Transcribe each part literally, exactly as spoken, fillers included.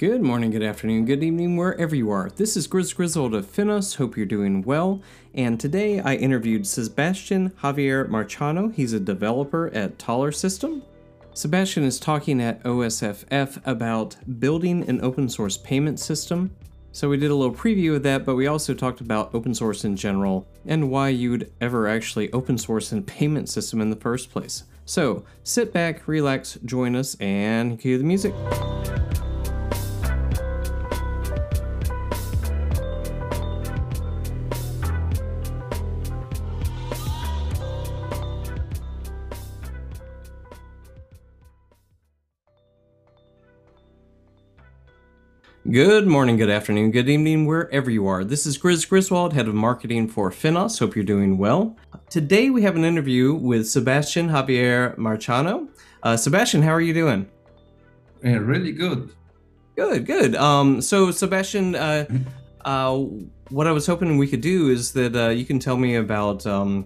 Good morning, good afternoon, good evening, wherever you are. This is Grizz Griswold of Finos. Hope you're doing well. And today I interviewed Sebastian Javier Marchano. He's a developer at Taller System. Sebastian is talking at O S F F about building an open source payment system. So we did a little preview of that, but we also talked about open source in general and why you'd ever actually open source a payment system in the first place. So sit back, relax, join us, and cue the music. Good morning, good afternoon, good evening, wherever you are. This is Grizz Griswold, head of marketing for Finos. Hope you're doing well. Today we have an interview with Sebastian Javier Marchano. Uh, Sebastian, how are you doing? Yeah, really good. Good, good. Um, so Sebastian, uh, uh, what I was hoping we could do is that uh, you can tell me about um,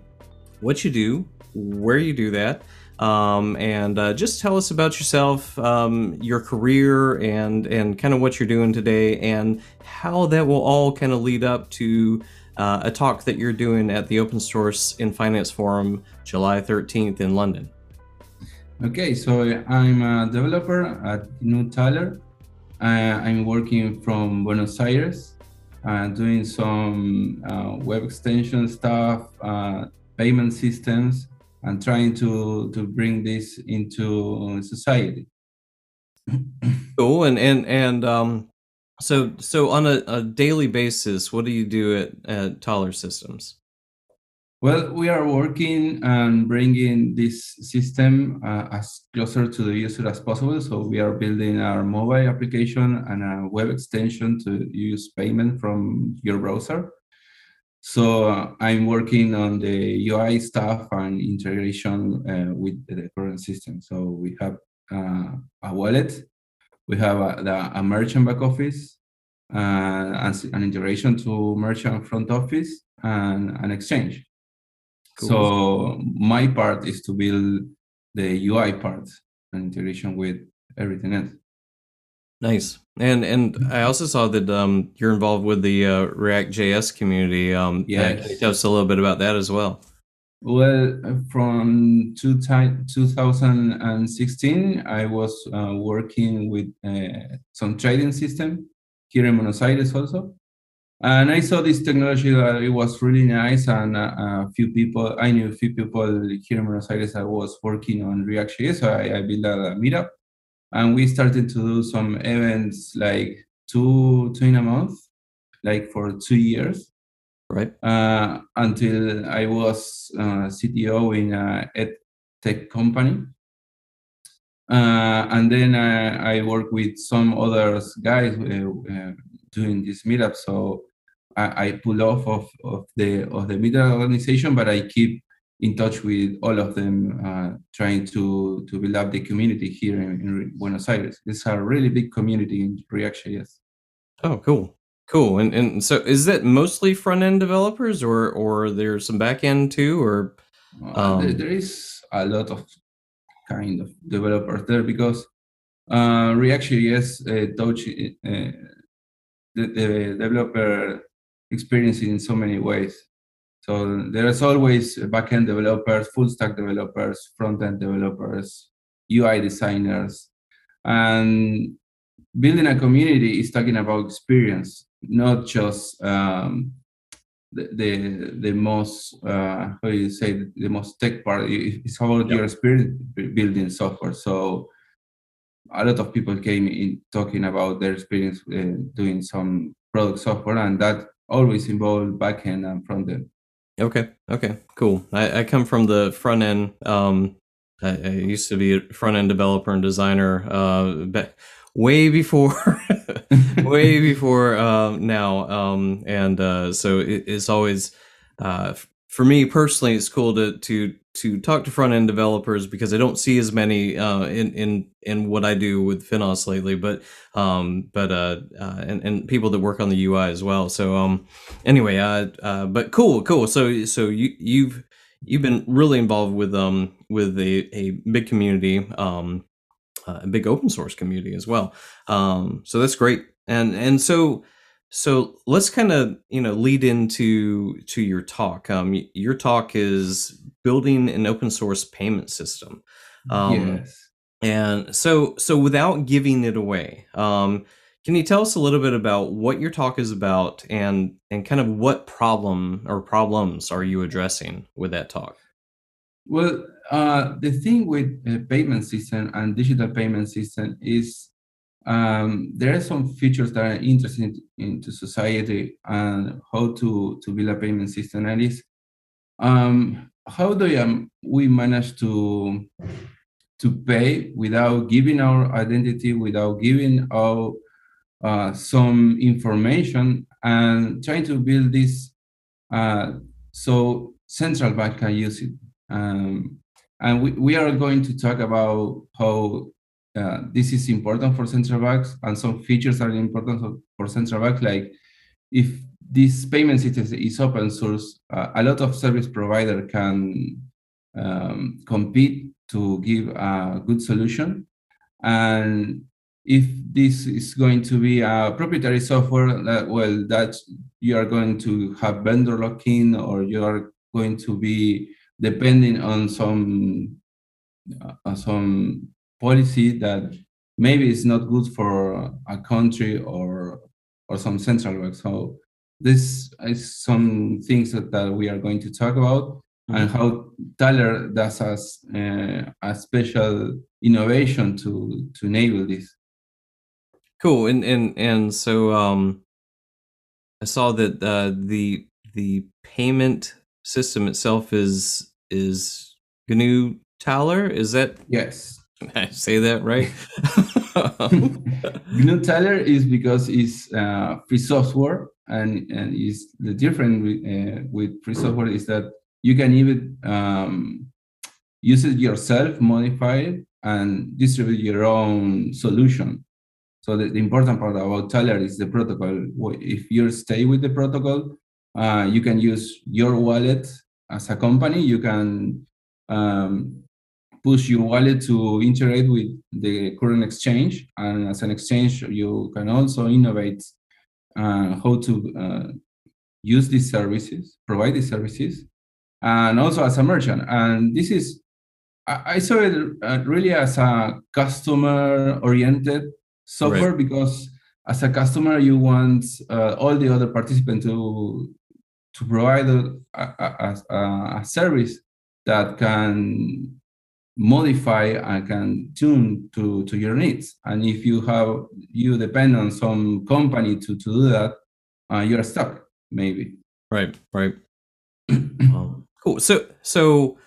what you do, where you do that, um and uh, just tell us about yourself, um your career, and and kind of what you're doing today and how that will all kind of lead up to uh, a talk that you're doing at the Open Source in Finance Forum July thirteenth in London. Okay, so I'm a developer at G N U Taler. uh, I'm working from Buenos Aires, uh, doing some uh, web extension stuff, uh, payment systems, and trying to, to bring this into society. Cool, and, and, and um, so so on a, a daily basis, what do you do at, at Taller Systems? Well, we are working on bringing this system uh, as closer to the user as possible. So we are building our mobile application and a web extension to use payment from your browser. So uh, I'm working on the U I stuff and integration uh, with the current system. So we have uh, a wallet, we have a, a merchant back office, uh, an integration to merchant front office, and an exchange. Cool. So my part is to build the U I part and integration with everything else. Nice. And and I also saw that um, you're involved with the uh, React J S community. Um, yeah, tell us a little bit about that as well. Well, from two two thousand sixteen, I was uh, working with uh, some trading system here in Buenos Aires also, and I saw this technology that it was really nice. And a, a few people, I knew a few people here in Buenos Aires. I was working on React J S, so I, I built a meetup. And we started to do some events like two, two in a month, like for two years. Right. Uh, until I was uh, C T O in an EdTech company. Uh, and then I, I worked with some other guys uh, uh, doing this meetup. So I, I pull off of, of, the, of the meetup organization, but I keep in touch with all of them, uh, trying to, to build up the community here in, in Buenos Aires. It's a really big community in React J S. Oh, cool. Cool. And and so is that mostly front-end developers, or, or there's some back-end too? Or um... uh, there, there is a lot of kind of developers there, because uh, React J S uh, touch uh, the, the developer experience in so many ways. So there is always backend developers, full stack developers, front end developers, U I designers, and building a community is talking about experience, not just um, the, the the most uh, how do you say the most tech part. It's about yeah. your experience building software. So a lot of people came in talking about their experience uh, doing some product software, and that always involved backend and front end. Okay. Okay. Cool. I, I come from the front end. Um, I, I used to be a front end developer and designer. Uh, back, way before, way before uh, now. Um, and uh, so it, it's always uh, for me personally, it's cool to to to talk to front end developers, because I don't see as many uh, in in in what I do with Finos lately. But um, but uh, uh, and and people that work on the U I as well. So um, anyway, uh, uh, but cool, cool. So so you you've you've been really involved with um with a a big community um uh, a big open source community as well. Um, so that's great. And and so so let's kind of you know lead into to your talk. Um, your talk is building an open source payment system. Um, yes. And so so without giving it away, um, can you tell us a little bit about what your talk is about and and kind of what problem or problems are you addressing with that talk? Well, uh, the thing with uh, payment system and digital payment system is um, there are some features that are interesting into society and how to, to build a payment system. And it's um, how do um, we manage to to pay without giving our identity, without giving our uh, some information, and trying to build this uh, so central bank can use it. Um, and we, we are going to talk about how uh, this is important for central banks, and some features are important for central banks. Like if this payment system is open source, uh, a lot of service providers can um, compete to give a good solution. And if this is going to be a proprietary software, that, well, that you are going to have vendor lock-in, or you are going to be depending on some uh, some policy that maybe is not good for a country or or some central bank. So this is some things that, that we are going to talk about, mm-hmm. and how Taller does us uh, a special innovation to to enable this. Cool, and and and so um, I saw that uh, the the payment system itself is is G N U Taler. Is that yes? Did I say that right? G N U Taler is because it's uh, free software, and and is the difference with, uh, with free software is that you can even um, use it yourself, modify it, and distribute your own solution. So the, the important part about Taler is the protocol. If you stay with the protocol, Uh, you can use your wallet as a company. You can um, push your wallet to integrate with the current exchange. And as an exchange, you can also innovate uh, how to uh, use these services, provide these services, and also as a merchant. And this is, I, I saw it really as a customer-oriented software, right? Because as a customer, you want uh, all the other participants to to provide a, a, a, a service that can modify and can tune to, to your needs. And if you have you depend on some company to, to do that, uh, you're stuck, maybe. Right, right. um, cool. So so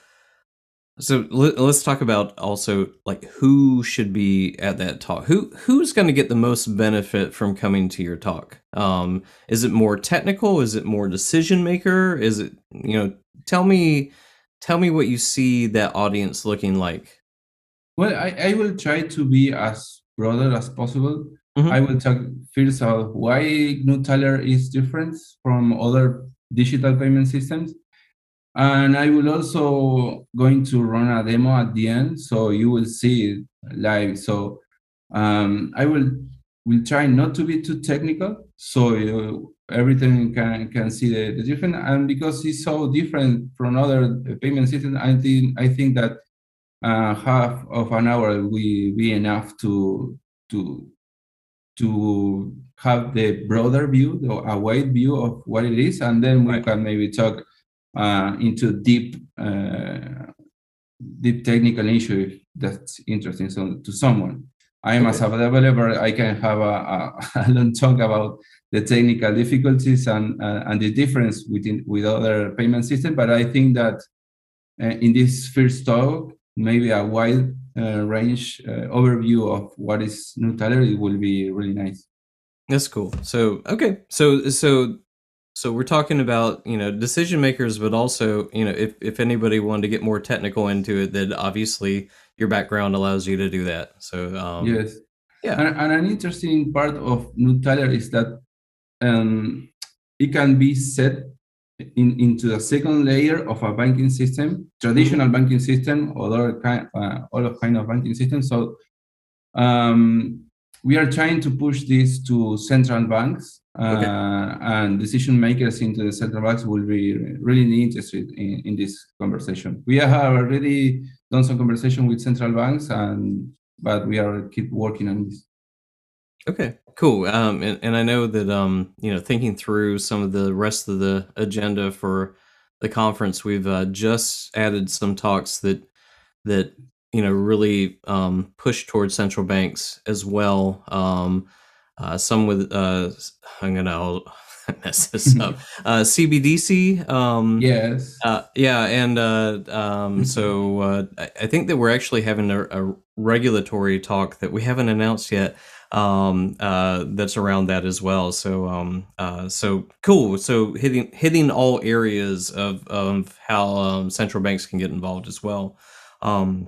so let, let's talk about also like who should be at that talk. Who who's going to get the most benefit from coming to your talk? Um, is it more technical? Is it more decision maker? Is it you know? Tell me, tell me what you see that audience looking like. Well, I, I will try to be as broader as possible. Mm-hmm. I will talk first about why G N U Taler is different from other digital payment systems. And I will also going to run a demo at the end, so you will see it live. So um, I will will try not to be too technical, so you, everything can can see the, the difference. And because it's so different from other payment systems, I think I think that uh, half of an hour will be enough to to to have the broader view, a wide view of what it is, and then we can maybe talk Uh, into deep, uh, deep technical issue that's interesting so, to someone. I am okay. As a developer, I can have a, a long talk about the technical difficulties and uh, and the difference within with other payment systems. But I think that uh, in this first talk, maybe a wide uh, range uh, overview of what is G N U Taler, it will be really nice. That's cool. So okay, so so. So we're talking about, you know, decision makers, but also, you know, if, if anybody wanted to get more technical into it, then obviously your background allows you to do that. So, um, yes. Yeah. And, and an interesting part of G N U Taler is that um, it can be set in, into the second layer of a banking system, traditional banking system, or other kind, uh, all of kind of banking system. So Um, we are trying to push this to central banks, uh, okay. and decision makers into the central banks will be really interested in, in this conversation. We have already done some conversation with central banks, and but we are keep working on this. Okay, cool. Um, and, and I know that, um, you know, thinking through some of the rest of the agenda for the conference, we've uh, just added some talks that that, you know, really um, push towards central banks as well. Um, uh, some with, uh, I'm going to mess this up, uh, C B D C. Um, yes. Uh, yeah. And uh, um, so uh, I think that we're actually having a, a regulatory talk that we haven't announced yet, um, uh, that's around that as well. So, um, uh, so cool. So hitting, hitting all areas of, of how um, central banks can get involved as well. Um,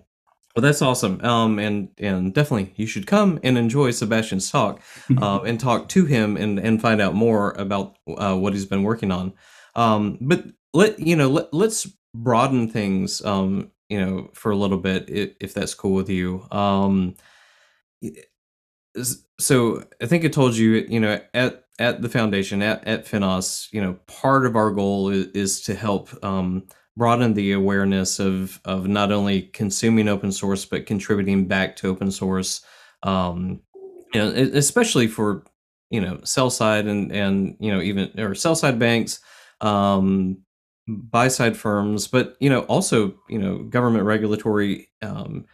Well, that's awesome, um, and and definitely you should come and enjoy Sebastian's talk, uh, and talk to him and and find out more about uh, what he's been working on. Um, but let you know, let, let's broaden things, um, you know, for a little bit, if, if that's cool with you. Um, so I think I told you, you know, at at the foundation at at Finos, you know, part of our goal is, is to help. Um, broaden the awareness of, of not only consuming open source, but contributing back to open source, um, you know, especially for, you know, sell side and, and, you know, even or sell side banks, um, buy side firms, but, you know, also, you know, government regulatory um,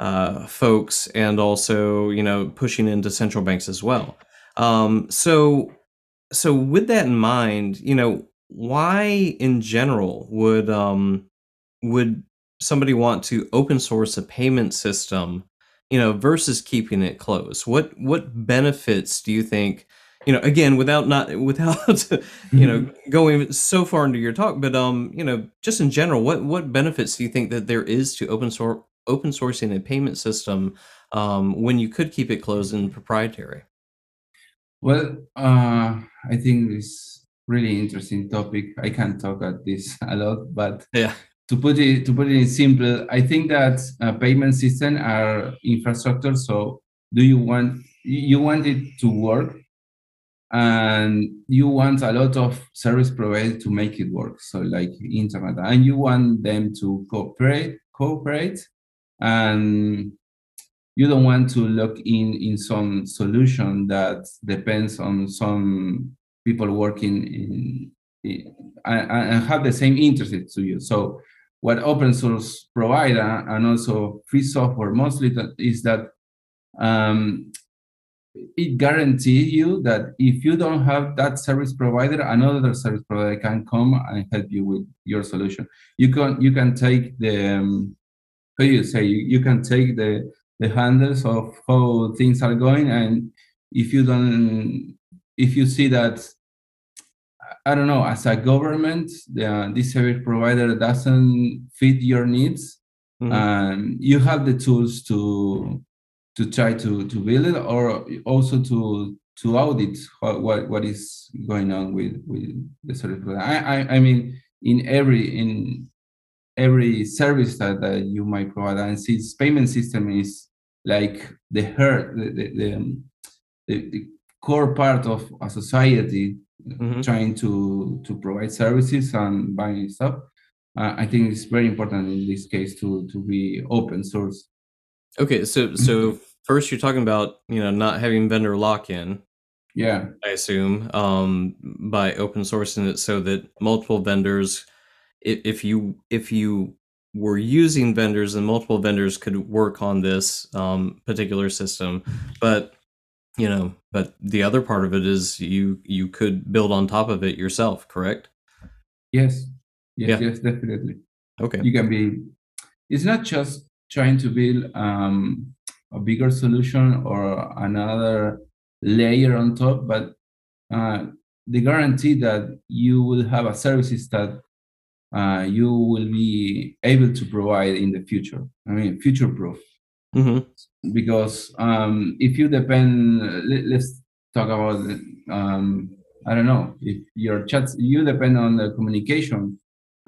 uh, folks, and also, you know, pushing into central banks as well. Um, so, so with that in mind, you know, why in general would um would somebody want to open source a payment system, you know, versus keeping it closed? What what benefits do you think, you know, again, without not without you know going so far into your talk, but um you know, just in general, what what benefits do you think that there is to open source open sourcing a payment system um when you could keep it closed and proprietary? Well, uh I think this really interesting topic. I can't talk at this a lot, but yeah. to put it to put it in simple, I think that uh, payment systems are infrastructure. So do you want you want it to work, and you want a lot of service providers to make it work. So like internet, and you want them to cooperate, cooperate, and you don't want to lock in in some solution that depends on some people working in, in, and, and have the same interest to you. So what open source provider and also free software mostly that is that um, it guarantees you that if you don't have that service provider, another service provider can come and help you with your solution. You can you can take the um, how do you say you, you can take the the handles of how things are going, and if you don't. If you see that, I don't know, as a government, the, this service provider doesn't fit your needs, mm-hmm. um, you have the tools to to try to to build it, or also to to audit how, what what is going on with with the service provider. I, I I mean, in every in every service that, that you might provide, and since payment system is like the heart, the the, the, the, the core part of a society, mm-hmm. trying to to provide services and buying stuff. Uh, I think it's very important in this case to to be open source. Okay, so so first you're talking about, you know, not having vendor lock-in. Yeah, I assume um, by open sourcing it so that multiple vendors, if, if you if you were using vendors, and multiple vendors could work on this um, particular system, but. You know, but the other part of it is you you could build on top of it yourself, correct? Yes, yes, yeah. yes, definitely. Okay, you can be. It's not just trying to build um, a bigger solution or another layer on top, but uh, the guarantee that you will have a services that uh, you will be able to provide in the future. I mean, future proof. Mm-hmm. Because um, if you depend, let, let's talk about, um, I don't know, if your chats, you depend on the communication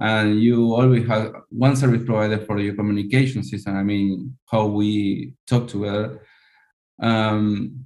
and you always have one service provider for your communication system. I mean, how we talk together. um,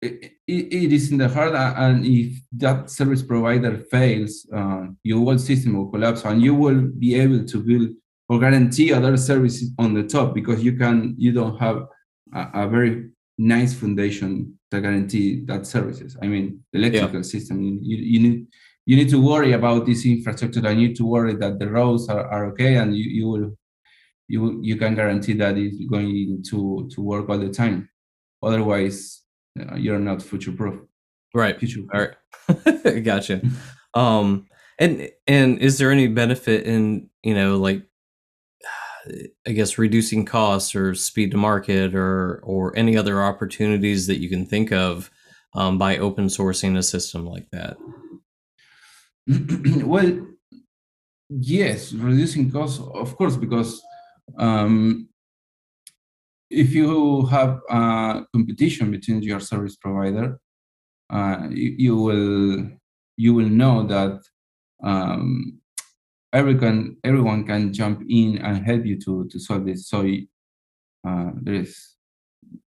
it, it is in the heart, and if that service provider fails, uh, your whole system will collapse, and you will be able to build or guarantee other services on the top, because you can you don't have a, a very nice foundation to guarantee that services. I mean, the electrical yeah. system, you, you need you need to worry about this infrastructure. I need to worry that the roads are, are okay, and you, you will you will, you can guarantee that it's going to to work all the time. Otherwise, you're not future proof. Right. Future proof. All right. Gotcha. um, and and is there any benefit in you know like I guess reducing costs or speed to market or or any other opportunities that you can think of um, by open sourcing a system like that? Well, yes, reducing costs, of course, because um, if you have uh, competition between your service provider, uh, you, you will you will know that. Um, Everyone, everyone can jump in and help you to, to solve this. So uh, there is,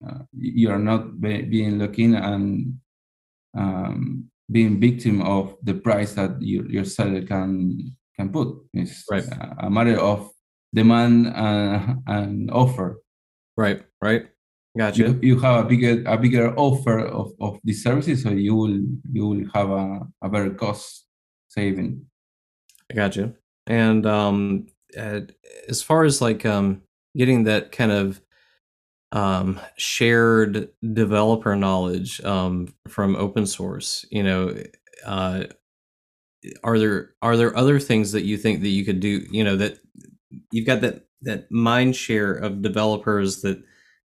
uh, you are not be, being locked in and um, being victim of the price that you, your seller can can put. It's right. a matter of demand uh, and offer. Right, right. Gotcha. You, you have a bigger a bigger offer of, of these services, so you will you will have a, a better cost saving. I gotcha. And um, as far as like um, getting that kind of um, shared developer knowledge um, from open source, you know, uh, are there are there other things that you think that you could do? You know, that you've got that that mind share of developers that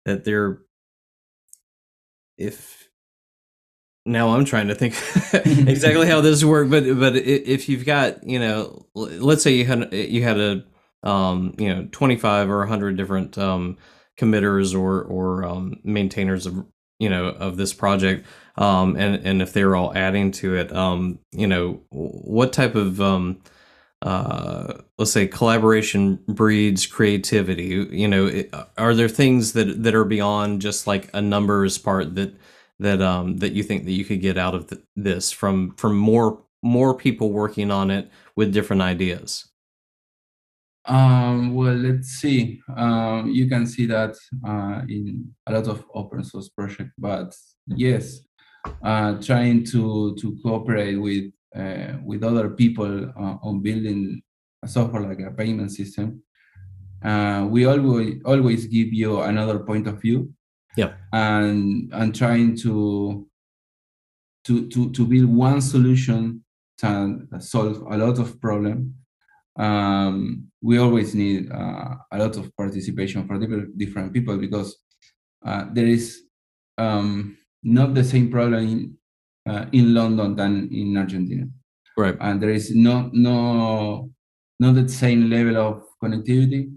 that they're if. Now I'm trying to think exactly how this works, but but if you've got you know, let's say you had you had a um, you know twenty-five or a hundred different um, committers or or um, maintainers of you know of this project, um, and and if they're all adding to it, um, you know, what type of um, uh, let's say collaboration breeds creativity? You know, are there things that that are beyond just like a numbers part that that um that you think that you could get out of th this from from more more people working on it with different ideas? Um well, let's see. Um you can see that uh in a lot of open source projects, but yes, uh trying to to cooperate with uh with other people uh, on building a software like a payment system. Uh we always always give you another point of view. Yeah, and and trying to to to to build one solution to solve a lot of problems. Um, we always need uh, a lot of participation for different different people, because uh, there is um, not the same problem in, uh, in London than in Argentina. Right, and there is no no not the same level of connectivity.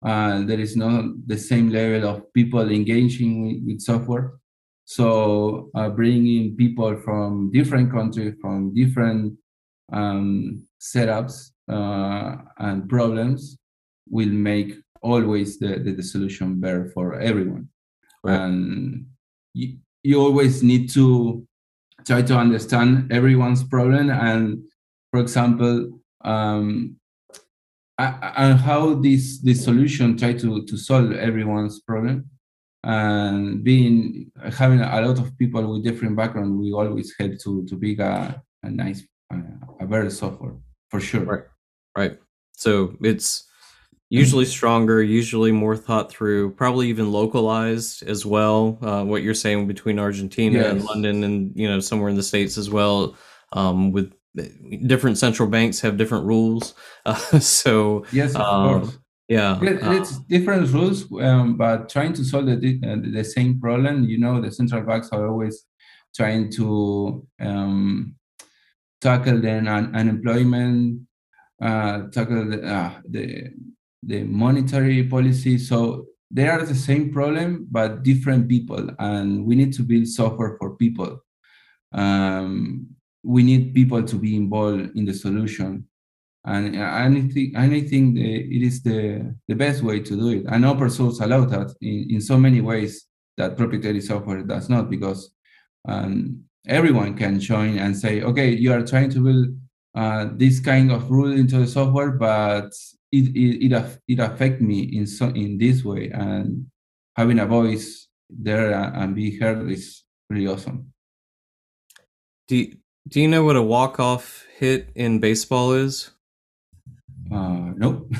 Uh, there is not the same level of people engaging with, with software. So uh, bringing people from different countries, from different um, setups uh, and problems will make always the, the, the solution better for everyone. Right. And you, you always need to try to understand everyone's problem. And for example, um, and how this this solution try to to solve everyone's problem, and being having a lot of people with different backgrounds, we always help to to make a, a nice a better software for sure. Right, right. So it's usually stronger, usually more thought through, probably even localized as well. Uh, what you're saying between Argentina yes. and London, and you know somewhere in the States as well, um, with. Different central banks have different rules, uh, so yes, of um, course. Yeah, it, it's different rules, um, but trying to solve the, the the same problem. You know, the central banks are always trying to um, tackle the un unemployment, uh, tackle the, uh, the the monetary policy. So they are the same problem, but different people, and we need to build software for people. Um, We need people to be involved in the solution, and anything, anything it is the the best way to do it. And open source allows that in in so many ways that proprietary software does not, because um, everyone can join and say, okay, you are trying to build uh, this kind of rule into the software, but it it it, it affects me in so in this way, and having a voice there and be heard is pretty awesome. Do you, do you know what a walk-off hit in baseball is? Uh, nope.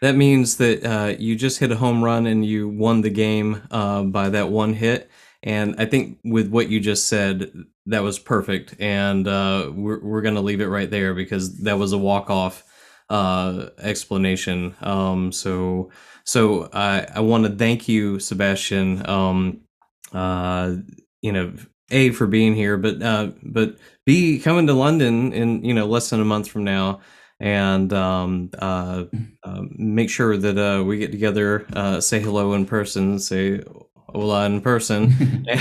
That means that uh, you just hit a home run and you won the game uh, by that one hit. And I think with what you just said, that was perfect. And uh, we're, we're going to leave it right there, because that was a walk-off uh, explanation. Um, so so I, I want to thank you, Sebastian, um, uh, you know, A, for being here, but uh, but B, coming to London in, you know, less than a month from now. And um, uh, uh, make sure that uh, we get together, uh, say hello in person, say hola in person,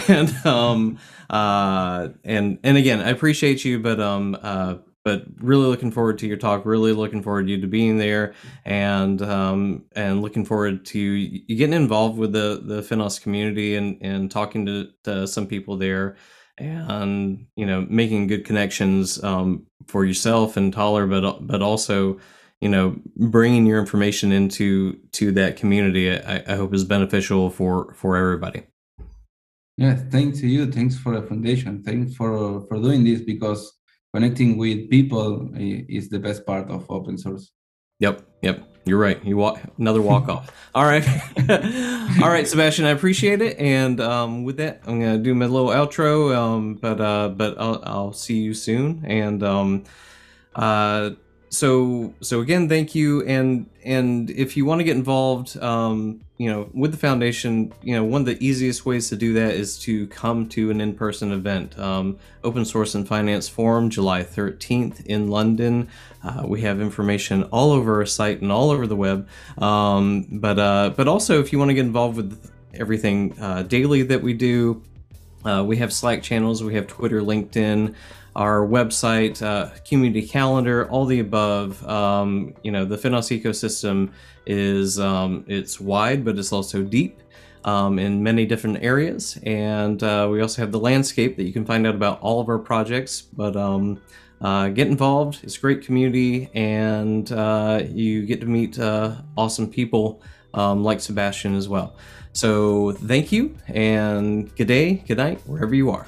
and um, uh, and and again, I appreciate you, but um, uh, but really looking forward to your talk. Really looking forward to you to being there, and um, and looking forward to you getting involved with the the Finos community and and talking to, to some people there. And, you know, making good connections um, for yourself and Taller, but but also, you know, bringing your information into to that community, I, I hope is beneficial for for everybody. Yeah, thanks to you. Thanks for the foundation. Thanks for for doing this, because connecting with people is the best part of open source. Yep. Yep. You're right. You walk another walk off. All right. All right, Sebastian, I appreciate it. And um, with that, I'm going to do my little outro, um, but uh, but I'll, I'll see you soon. And um, uh, so so again, thank you. And and if you want to get involved, um, you know, with the foundation, you know, one of the easiest ways to do that is to come to an in-person event. Um, Open Source in Finance Forum, July thirteenth in London. Uh, we have information all over our site and all over the web. Um, but uh, but also, if you want to get involved with everything uh, daily that we do, uh, we have Slack channels, we have Twitter, LinkedIn, our website, uh, community calendar, all the above. Um, you know, the Finos ecosystem is um, it's wide, but it's also deep um, in many different areas. And uh, we also have the landscape that you can find out about all of our projects. But um, uh, get involved. It's a great community, and uh, you get to meet uh, awesome people um, like Sebastian as well. So thank you, and good day, good night, wherever you are.